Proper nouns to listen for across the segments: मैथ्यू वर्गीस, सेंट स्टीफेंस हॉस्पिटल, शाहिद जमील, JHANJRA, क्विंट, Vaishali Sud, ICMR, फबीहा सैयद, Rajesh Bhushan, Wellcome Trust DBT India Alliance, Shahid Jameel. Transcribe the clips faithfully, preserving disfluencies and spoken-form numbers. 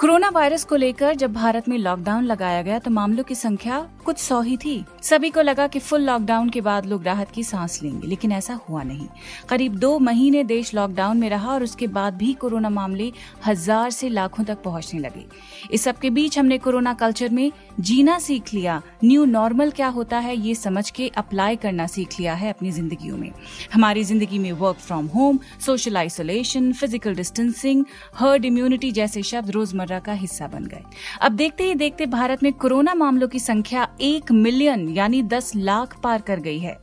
Corona virus को लेकर जब भारत में लॉकडाउन लगाया गया तो मामलों की संख्या कुछ सौ ही थी। सभी को लगा कि फुल लॉकडाउन के बाद लोग राहत की सांस लेंगे, लेकिन ऐसा हुआ नहीं। करीब दो महीने देश लॉकडाउन में रहा और उसके बाद भी कोरोना मामले हजार से लाखों तक पहुंचने लगे। इस सब के बीच हमने कोरोना कल्चर में जीना सीख लिया, न्यू नॉर्मल क्या होता है ये समझ के अप्लाई करना सीख लिया है अपनी जिंदगियों में। हमारी जिंदगी में work from home, social isolation, physical distancing, herd immunity जैसे शब्द रोजमर्रा का हिस्सा बन गए। अब देखते ही देखते भारत में कोरोना मामलों की संख्या एक मिलियन यानी दस लाख पार कर गई है।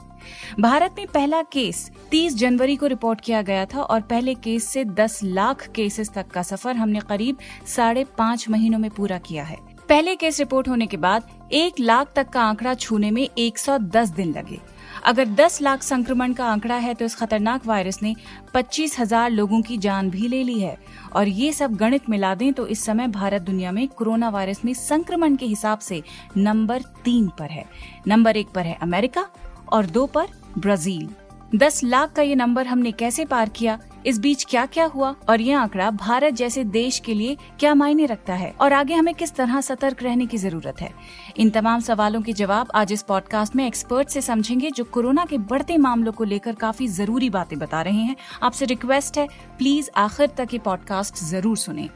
भारत में पहला केस तीस जनवरी को रिपोर्ट किया गया था और पहले केस से दस लाख केसेस तक का सफर हमने करीब साढ़े पांच महीनों में पूरा किया है। पहले केस रिपोर्ट होने के बाद एक लाख तक का आंकड़ा छूने में एक सौ दस दिन लगे। अगर दस लाख संक्रमण का आंकड़ा है तो इस खतरनाक वायरस ने पच्चीस हजार लोगों की जान भी ले ली है। और ये सब गणित मिला दें तो इस समय भारत दुनिया में कोरोना वायरस में संक्रमण के हिसाब से नंबर तीन पर है। नंबर एक पर है अमेरिका और दो पर ब्राजील। दस लाख का ये नंबर हमने कैसे पार किया, इस बीच क्या क्या हुआ और ये आंकड़ा भारत जैसे देश के लिए क्या मायने रखता है और आगे हमें किस तरह सतर्क रहने की जरूरत है, इन तमाम सवालों के जवाब आज इस पॉडकास्ट में एक्सपर्ट से समझेंगे जो कोरोना के बढ़ते मामलों को लेकर काफी जरूरी बातें बता रहे हैं। आपसे रिक्वेस्ट है प्लीज आखिर तक ये पॉडकास्ट जरूर सुने।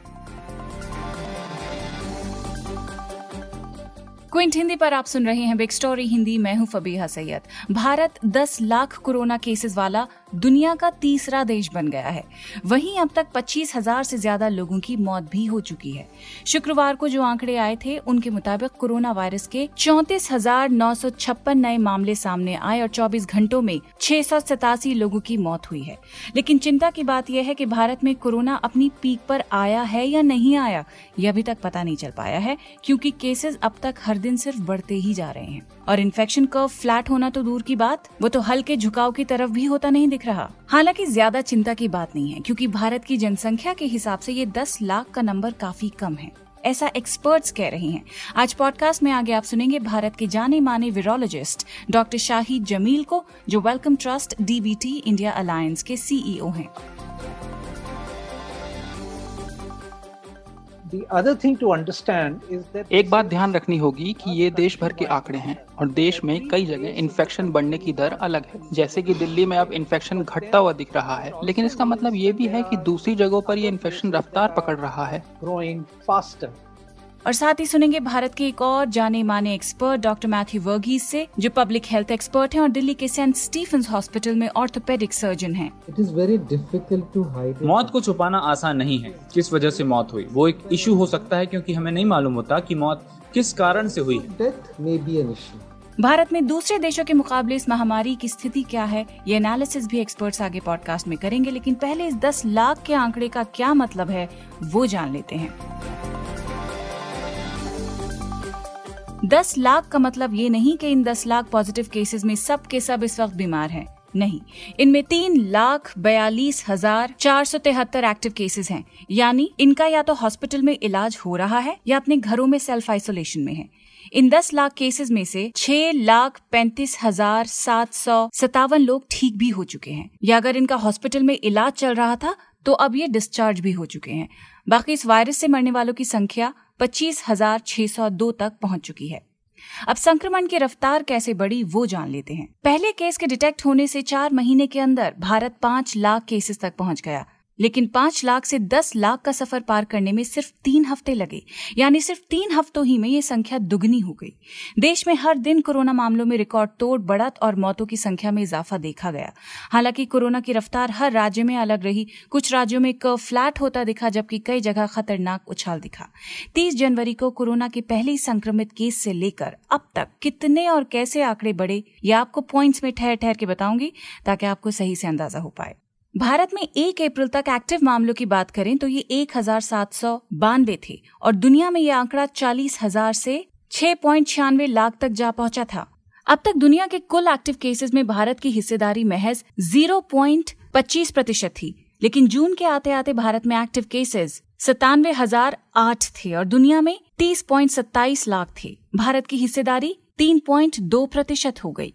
क्विंट हिंदी पर आप सुन रहे हैं बिग स्टोरी हिंदी, मैं हूं फबीहा सैयद। भारत दस लाख कोरोना केसेस वाला दुनिया का तीसरा देश बन गया है। वहीं अब तक पच्चीस हजार से ज्यादा लोगों की मौत भी हो चुकी है। शुक्रवार को जो आंकड़े आए थे उनके मुताबिक कोरोना वायरस के चौंतीस हजार नौ सौ छप्पन नए मामले सामने आए और चौबीस घंटों में छह सौ सतासी लोगों की मौत हुई है। लेकिन चिंता की बात यह है कि भारत में कोरोना अपनी पीक पर आया है या नहीं आया ये अभी तक पता नहीं चल पाया है, क्योंकि केसेज अब तक हर दिन सिर्फ बढ़ते ही जा रहे हैं और इन्फेक्शन कर्व फ्लैट होना तो दूर की बात, वो तो हल्के झुकाव की तरफ भी होता नहीं दिख रहा। हालांकि ज्यादा चिंता की बात नहीं है क्योंकि भारत की जनसंख्या के हिसाब से ये दस लाख का नंबर काफी कम है, ऐसा एक्सपर्ट्स कह रहे हैं। आज पॉडकास्ट में आगे आप सुनेंगे भारत के जाने माने वीरोलॉजिस्ट डॉक्टर शाहिद जमील को, जो Welcome Trust DBT India Alliance के सीईओ हैं। एक बात ध्यान रखनी होगी कि ये देश भर के आंकड़े हैं और देश में कई जगह इन्फेक्शन बढ़ने की दर अलग है। जैसे कि दिल्ली में अब इन्फेक्शन घटता हुआ दिख रहा है, लेकिन इसका मतलब ये भी है कि दूसरी जगहों पर ये इन्फेक्शन रफ्तार पकड़ रहा है। और साथ ही सुनेंगे भारत के एक और जाने माने एक्सपर्ट डॉक्टर मैथ्यू वर्गीस से, जो पब्लिक हेल्थ एक्सपर्ट हैं और दिल्ली के सेंट स्टीफेंस हॉस्पिटल में ऑर्थोपेडिक सर्जन हैं। It is very difficult to hide. मौत को छुपाना आसान नहीं है। किस वजह से मौत हुई वो एक इशू हो सकता है, क्योंकि हमें नहीं मालूम होता कि मौत किस कारण से हुई। Death may be an issue. Bharat में दूसरे देशों के मुकाबले इस महामारी की स्थिति क्या है ये एनालिसिस भी एक्सपर्ट्स आगे पॉडकास्ट में करेंगे, लेकिन पहले इस दस लाख के आंकड़े का क्या मतलब है वो जान लेते हैं। दस लाख का मतलब ये नहीं कि इन दस लाख पॉजिटिव केसेस में सब के सब इस वक्त बीमार हैं, नहीं। इनमें तीन लाख बयालीस हजार चार सौ तिहत्तर एक्टिव केसेस हैं, यानी इनका या तो हॉस्पिटल में इलाज हो रहा है या अपने घरों में सेल्फ आइसोलेशन में है। इन दस लाख केसेस में से छह लाख पैंतीस हजार सात सौ सतावन लोग ठीक भी हो चुके हैं, या अगर इनका हॉस्पिटल में इलाज चल रहा था तो अब ये डिस्चार्ज भी हो चुके हैं। बाकी इस वायरस से मरने वालों की संख्या पच्चीस हजार छह सौ दो तक पहुंच चुकी है। अब संक्रमण की रफ्तार कैसे बढ़ी वो जान लेते हैं। पहले केस के डिटेक्ट होने से चार महीने के अंदर भारत पांच लाख केसेस तक पहुंच गया, लेकिन पांच लाख से दस लाख का सफर पार करने में सिर्फ तीन हफ्ते लगे, यानी सिर्फ तीन हफ्तों ही में ये संख्या दुगनी हो गई। देश में हर दिन कोरोना मामलों में रिकॉर्ड तोड़ बढ़त और मौतों की संख्या में इजाफा देखा गया। हालांकि कोरोना की रफ्तार हर राज्य में अलग रही। कुछ राज्यों में कर्व फ्लैट होता दिखा, जबकि कई जगह खतरनाक उछाल दिखा। तीस जनवरी को कोरोना के पहले संक्रमित केस से लेकर अब तक कितने और कैसे आंकड़े बढ़े ये आपको पॉइंट्स में ठहर ठहर के बताऊंगी ताकि आपको सही से अंदाजा हो पाए। भारत में एक अप्रैल तक एक्टिव मामलों की बात करें तो ये एक हजार सात सौ बानवे थे और दुनिया में ये आंकड़ा चालीस हजार से छह पॉइंट छियानवे लाख तक जा पहुंचा था। अब तक दुनिया के कुल एक्टिव केसेस में भारत की हिस्सेदारी महज जीरो पॉइंट पच्चीस प्रतिशत थी, लेकिन जून के आते आते भारत में एक्टिव केसेस सतानवे हजार आठ थे और दुनिया में तीस पॉइंट सत्ताईस लाख थे। भारत की हिस्सेदारी तीन दशमलव दो प्रतिशत हो गई।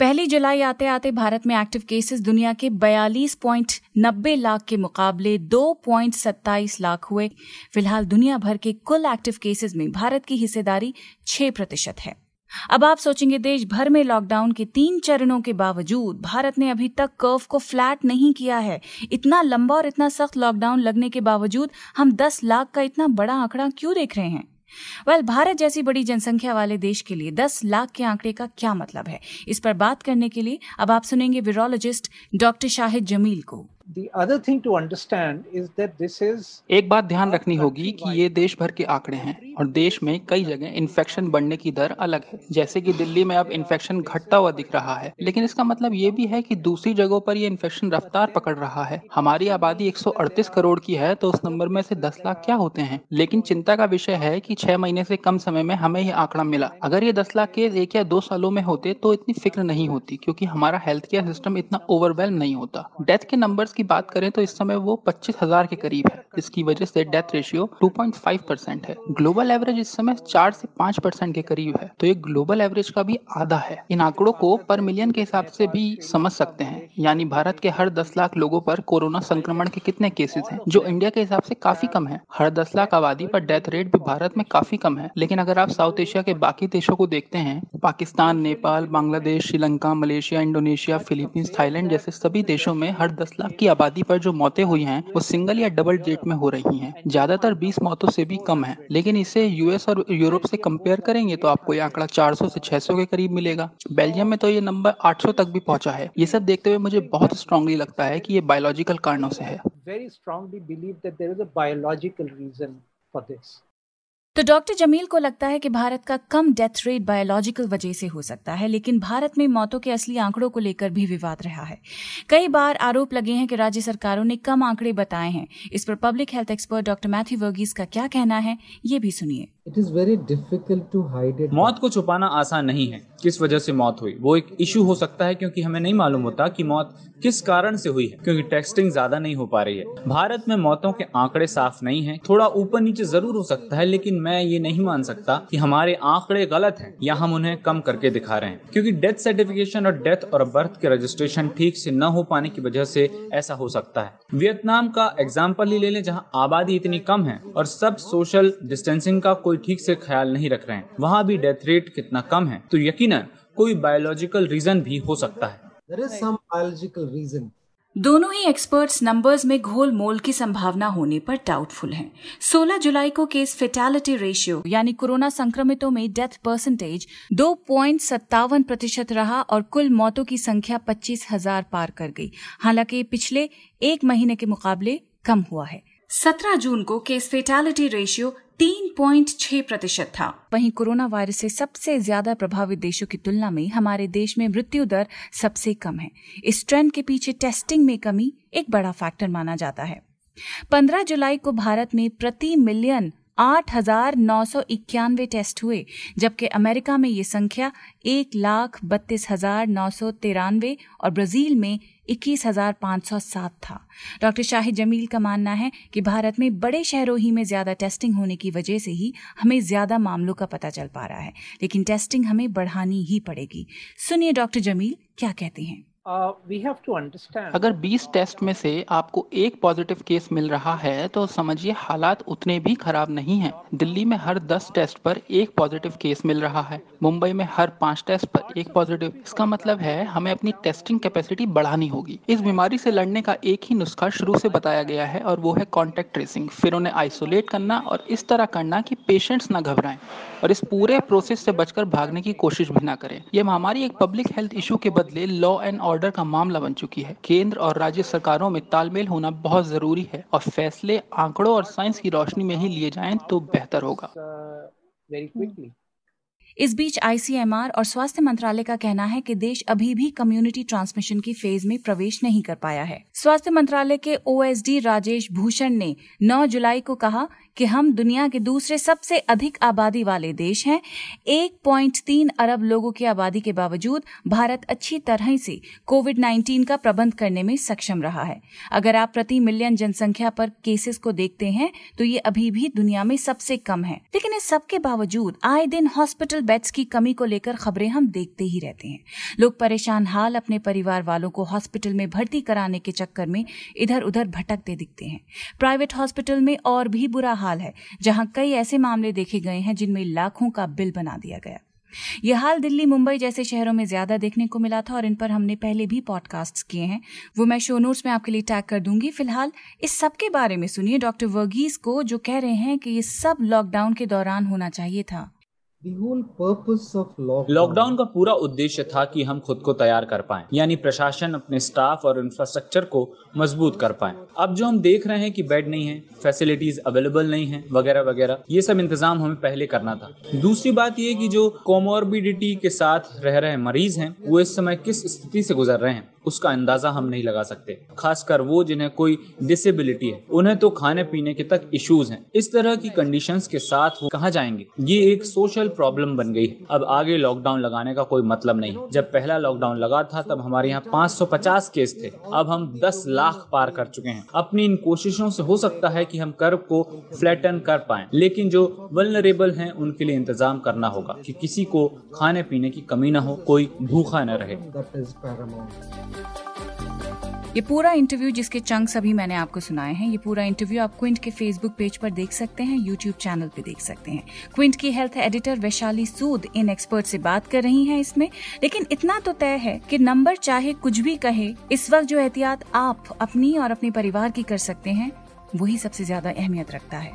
पहली जुलाई आते आते भारत में एक्टिव केसेस दुनिया के बयालीस दशमलव नब्बे लाख के मुकाबले दो दशमलव सत्ताईस लाख हुए। फिलहाल दुनिया भर के कुल एक्टिव केसेस में भारत की हिस्सेदारी छह प्रतिशत है। अब आप सोचेंगे, देश भर में लॉकडाउन के तीन चरणों के बावजूद भारत ने अभी तक कर्व को फ्लैट नहीं किया है। इतना लंबा और इतना सख्त लॉकडाउन लगने के बावजूद हम दस लाख का इतना बड़ा आंकड़ा क्यों देख रहे हैं? वेल, भारत जैसी बड़ी जनसंख्या वाले देश के लिए दस लाख के आंकड़े का क्या मतलब है, इस पर बात करने के लिए अब आप सुनेंगे वीरोलॉजिस्ट डॉक्टर शाहिद जमील को। The other thing to understand is that this is एक बात ध्यान रखनी होगी कि ये देश भर के आंकड़े हैं और देश में कई जगह इन्फेक्शन बढ़ने की दर अलग है। जैसे कि दिल्ली में अब इन्फेक्शन घटता हुआ दिख रहा है, लेकिन इसका मतलब ये भी है कि दूसरी जगहों पर ये इन्फेक्शन रफ्तार पकड़ रहा है। हमारी आबादी एक सौ अड़तीस करोड़ की है, तो उस नंबर में से दस लाख क्या होते हैं? लेकिन चिंता का विषय है कि छह महीने से कम समय में हमें ये आंकड़ा मिला। अगर ये दस लाख केस एक या दो सालों में होते तो इतनी फिक्र नहीं होती, क्योंकि हमारा हेल्थ केयर सिस्टम इतना ओवरवेल्म नहीं होता। डेथ के नंबर की बात करें तो इस समय वो पच्चीस हज़ार के करीब है, जिसकी वजह से डेथ रेशियो दो दशमलव पाँच परसेंट है। ग्लोबल एवरेज इस समय चार से पाँच परसेंट के करीब है, तो ये ग्लोबल एवरेज का भी आधा है। इन आंकड़ों को पर मिलियन के हिसाब से भी समझ सकते हैं, यानी भारत के हर दस लाख लोगों पर कोरोना संक्रमण के कितने केसेस हैं, जो इंडिया के हिसाब से काफी कम है। हर दस लाख आबादी पर डेथ रेट भी भारत में काफी कम है। लेकिन अगर आप साउथ एशिया के बाकी देशों को देखते हैं, Pakistan, Nepal, Bangladesh, Sri Lanka, Malaysia, Indonesia, Philippines, Thailand जैसे सभी देशों में हर दस लाख की आबादी पर जो मौतें हुई हैं वो सिंगल या डबल डिजिट में हो रही हैं। ज्यादातर बीस मौतों से भी कम है। लेकिन इसे यूएस और यूरोप से कंपेयर करेंगे तो आपको ये आंकड़ा चार सौ से छह सौ के करीब मिलेगा। बेल्जियम में तो ये नंबर आठ सौ तक भी पहुंचा है। ये सब देखते हुए मुझे बहुत स्ट्रांगली लगता है कि ये बायोलॉजिकल कारणों से है। Very strongly believe that there is a biological reason for this. तो डॉक्टर जमील को लगता है कि भारत का कम डेथ रेट बायोलॉजिकल वजह से हो सकता है, लेकिन भारत में मौतों के असली आंकड़ों को लेकर भी विवाद रहा है। कई बार आरोप लगे हैं कि राज्य सरकारों ने कम आंकड़े बताए हैं। इस पर public health expert doctor मैथ्यू वर्गीस का क्या कहना है, ये भी सुनिए। It is very difficult to hide it. मौत को छुपाना आसान नहीं है। किस वजह से मौत हुई वो एक इशू हो सकता है, क्योंकि हमें नहीं मालूम होता कि मौत किस कारण से हुई है, क्योंकि टेस्टिंग ज्यादा नहीं हो पा रही है। भारत में मौतों के आंकड़े साफ नहीं है, थोड़ा ऊपर नीचे जरूर हो सकता है, लेकिन मैं ये नहीं मान सकता कि हमारे आंकड़े गलत हैं या हम उन्हें कम करके दिखा रहे हैं, क्योंकि डेथ सर्टिफिकेशन और डेथ और बर्थ के रजिस्ट्रेशन ठीक से न हो पाने की वजह से ऐसा हो सकता है। वियतनाम का एग्जाम्पल ही ले लें, जहाँ आबादी इतनी कम है और सब सोशल डिस्टेंसिंग का कोई ठीक से ख्याल नहीं रख रहे हैं, वहाँ भी डेथ रेट कितना कम है। तो यकीनन कोई बायोलॉजिकल रीजन भी हो सकता है। There is some biological reason. दोनों ही एक्सपर्ट्स नंबर्स में घोल मोल की संभावना होने पर डाउटफुल हैं। सोलह जुलाई को केस फेटालिटी रेशियो यानी कोरोना संक्रमितों में डेथ परसेंटेज दो पॉइंट सत्तावन प्रतिशत रहा और कुल मौतों की संख्या पच्चीस हज़ार पार कर गई। हालांकि पिछले एक महीने के मुकाबले कम हुआ है। सत्रह जून को केस फेटालिटी रेशियो तीन दशमलव छह प्रतिशत था। वहीं कोरोना वायरस से सबसे ज्यादा प्रभावित देशों की तुलना में हमारे देश में मृत्यु दर सबसे कम है। इस ट्रेंड के पीछे टेस्टिंग में कमी एक बड़ा फैक्टर माना जाता है। पंद्रह जुलाई को भारत में प्रति मिलियन आठ हज़ार नौ सौ इक्यानवे टेस्ट हुए, जबकि अमेरिका में ये संख्या एक लाख बत्तीस हजार नौ सौ तिरानवे और ब्राजील में इक्कीस हज़ार पाँच सौ सात था। डॉक्टर शाहिद जमील का मानना है कि भारत में बड़े शहरों ही में ज्यादा टेस्टिंग होने की वजह से ही हमें ज्यादा मामलों का पता चल पा रहा है, लेकिन टेस्टिंग हमें बढ़ानी ही पड़ेगी। सुनिए डॉक्टर जमील क्या कहते हैं। अगर बीस टेस्ट में से आपको एक पॉजिटिव केस मिल रहा है तो समझिए हालात उतने भी खराब नहीं हैं। दिल्ली में हर दस टेस्ट पर एक पॉजिटिव केस मिल रहा है, मुंबई में हर पाँच टेस्ट पर एक पॉजिटिव। इसका मतलब है हमें अपनी टेस्टिंग कैपेसिटी बढ़ानी होगी। इस बीमारी से लड़ने का एक ही नुस्खा शुरू से बताया गया है और वो है कॉन्टेक्ट ट्रेसिंग, फिर उन्हें आइसोलेट करना और इस तरह करना कि पेशेंट्स ना घबराएं और इस पूरे प्रोसेस से बचकर भागने की कोशिश भी ना करें। यह महामारी एक पब्लिक हेल्थ इशू के बदले लॉ एंड ऑर्डर का मामला बन चुकी है। केंद्र और राज्य सरकारों में तालमेल होना बहुत जरूरी है और फैसले आंकड़ों और साइंस की रोशनी में ही लिए जाएं तो बेहतर होगा। इस बीच आईसीएमआर और स्वास्थ्य मंत्रालय का कहना है कि देश अभी भी कम्युनिटी ट्रांसमिशन की फेज में प्रवेश नहीं कर पाया है। स्वास्थ्य मंत्रालय के ओएसडी राजेश भूषण ने नौ जुलाई को कहा कि हम दुनिया के दूसरे सबसे अधिक आबादी वाले देश हैं। एक पॉइंट तीन अरब लोगों की आबादी के बावजूद भारत अच्छी तरह से कोविड उन्नीस का प्रबंध करने में सक्षम रहा है। अगर आप प्रति मिलियन जनसंख्या पर केसेस को देखते हैं तो ये अभी भी दुनिया में सबसे कम है। लेकिन इस सबके बावजूद आए दिन हॉस्पिटल बेड्स की कमी को लेकर खबरें हम देखते ही रहते हैं। लोग परेशान हाल अपने परिवार वालों को हॉस्पिटल में भर्ती कराने के चक्कर में इधर उधर भटकते दिखते हैं। प्राइवेट हॉस्पिटल में और भी बुरा हाल है, जहां कई ऐसे मामले देखे गए हैं जिनमें लाखों का बिल बना दिया गया। यह हाल दिल्ली, मुंबई जैसे शहरों में ज्यादा देखने को मिला था और इन पर हमने पहले भी पॉडकास्ट्स किए हैं, वो मैं शो नोट्स में आपके लिए टैग कर दूंगी। फिलहाल इस सब के बारे में सुनिए डॉक्टर वर्गीस को, जो कह रहे हैं कि ये सब लॉकडाउन के दौरान होना चाहिए था। लॉकडाउन का पूरा उद्देश्य था कि हम खुद को तैयार कर पाएं, यानी प्रशासन अपने स्टाफ और इंफ्रास्ट्रक्चर को मजबूत कर पाएं। अब जो हम देख रहे हैं कि बेड नहीं है, फैसिलिटीज अवेलेबल नहीं है वगैरह वगैरह, ये सब इंतजाम हमें पहले करना था। दूसरी बात ये कि जो कोमोर्बिडिटी के साथ रह रहे मरीज हैं वो इस समय किस स्थिति से गुजर रहे हैं उसका अंदाजा हम नहीं लगा सकते, खासकर वो जिन्हें कोई डिसेबिलिटी है, उन्हें तो खाने पीने के तक इश्यूज हैं। इस तरह की कंडीशंस के साथ वो कहाँ जाएंगे, ये एक सोशल प्रॉब्लम बन गई। अब आगे लॉकडाउन लगाने का कोई मतलब नहीं। जब पहला लॉकडाउन लगा था तब हमारे यहाँ पाँच सौ पचास केस थे, अब हम दस लाख पार कर चुके हैं। अपनी इन कोशिशों से हो सकता है कि हम कर्व को फ्लैटन कर पाएं, लेकिन जो वल्नरेबल हैं उनके लिए इंतजाम करना होगा कि किसी को खाने पीने की कमी ना हो, कोई भूखा न रहे। ये पूरा इंटरव्यू जिसके चंक्स अभी मैंने आपको सुनाए हैं, ये पूरा इंटरव्यू आप क्विंट के फेसबुक पेज पर देख सकते हैं, यूट्यूब चैनल पे देख सकते हैं। क्विंट की हेल्थ एडिटर वैशाली सूद इन एक्सपर्ट से बात कर रही हैं इसमें। लेकिन इतना तो तय है कि नंबर चाहे कुछ भी कहे, इस वक्त जो एहतियात आप अपनी और अपने परिवार की कर सकते हैं वही सबसे ज्यादा अहमियत रखता है।